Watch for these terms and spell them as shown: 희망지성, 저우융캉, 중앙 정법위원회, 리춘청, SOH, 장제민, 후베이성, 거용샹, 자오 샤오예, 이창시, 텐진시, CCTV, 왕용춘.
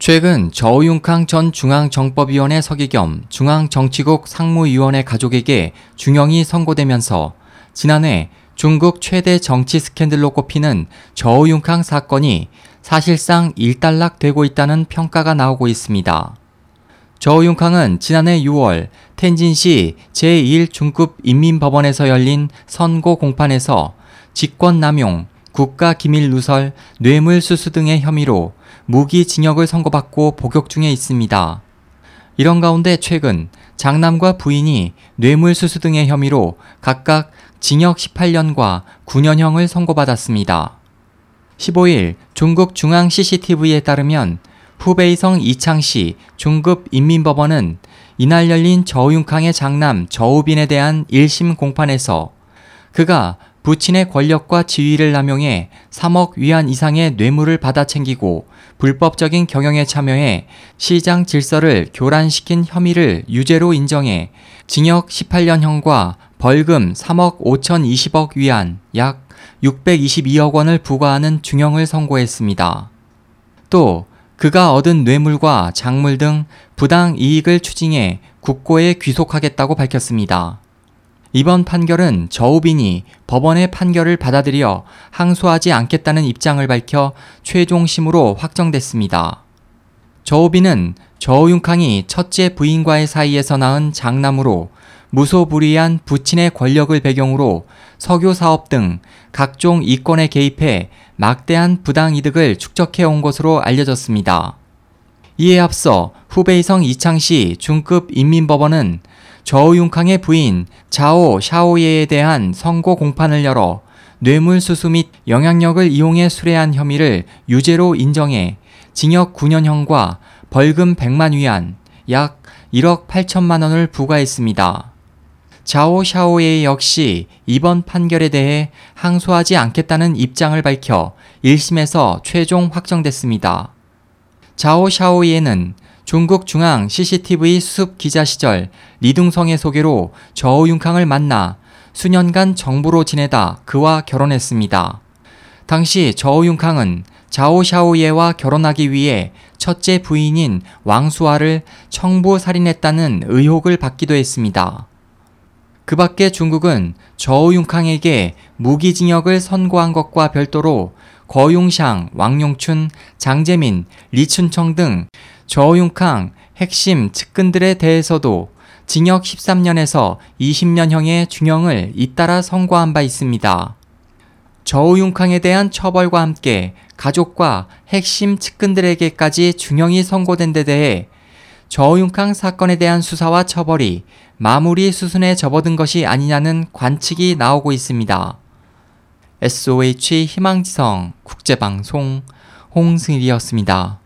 최근 저우융캉 전 중앙 정법위원회 서기 겸 중앙 정치국 상무위원의 가족에게 중형이 선고되면서 지난해 중국 최대 정치 스캔들로 꼽히는 저우융캉 사건이 사실상 일단락되고 있다는 평가가 나오고 있습니다. 저우융캉은 지난해 6월 텐진시 제1중급 인민법원에서 열린 선고 공판에서 직권남용, 국가기밀 누설, 뇌물수수 등의 혐의로 무기징역을 선고받고 복역 중에 있습니다. 이런 가운데 최근 장남과 부인이 뇌물수수 등의 혐의로 각각 징역 18년과 9년형을 선고받았습니다. 15일 중국 중앙 CCTV에 따르면 후베이성 이창시 중급인민법원은 이날 열린 저우융캉의 장남 저우빈에 대한 1심 공판에서 그가 부친의 권력과 지위를 남용해 3억 위안 이상의 뇌물을 받아 챙기고 불법적인 경영에 참여해 시장 질서를 교란시킨 혐의를 유죄로 인정해 징역 18년형과 벌금 3억 5,020억 위안 약 622억 원을 부과하는 중형을 선고했습니다. 또 그가 얻은 뇌물과 작물 등 부당 이익을 추징해 국고에 귀속하겠다고 밝혔습니다. 이번 판결은 저우빈이 법원의 판결을 받아들여 항소하지 않겠다는 입장을 밝혀 최종심으로 확정됐습니다. 저우빈은 저우융캉이 첫째 부인과의 사이에서 낳은 장남으로 무소불위한 부친의 권력을 배경으로 석유사업 등 각종 이권에 개입해 막대한 부당이득을 축적해온 것으로 알려졌습니다. 이에 앞서 후베이성 이창시 중급인민법원은 저우융캉의 부인 자오 샤오예에 대한 선고 공판을 열어 뇌물수수 및 영향력을 이용해 수뢰한 혐의를 유죄로 인정해 징역 9년형과 벌금 100만 위안 약 1억 8천만 원을 부과했습니다. 자오 샤오예 역시 이번 판결에 대해 항소하지 않겠다는 입장을 밝혀 1심에서 최종 확정됐습니다. 자오 샤오예는 중국 중앙 CCTV 수습 기자 시절 리둥성의 소개로 저우융캉을 만나 수년간 정부로 지내다 그와 결혼했습니다. 당시 저우융캉은 자오 샤오예와 결혼하기 위해 첫째 부인인 왕수아를 청부 살인했다는 의혹을 받기도 했습니다. 그 밖에 중국은 저우융캉에게 무기징역을 선고한 것과 별도로 거용샹, 왕용춘, 장제민, 리춘청 등 저우융캉 핵심 측근들에 대해서도 징역 13년에서 20년형의 중형을 잇따라 선고한 바 있습니다. 저우융캉에 대한 처벌과 함께 가족과 핵심 측근들에게까지 중형이 선고된 데 대해 저우융캉 사건에 대한 수사와 처벌이 마무리 수순에 접어든 것이 아니냐는 관측이 나오고 있습니다. SOH 희망지성 국제방송 홍승일이었습니다.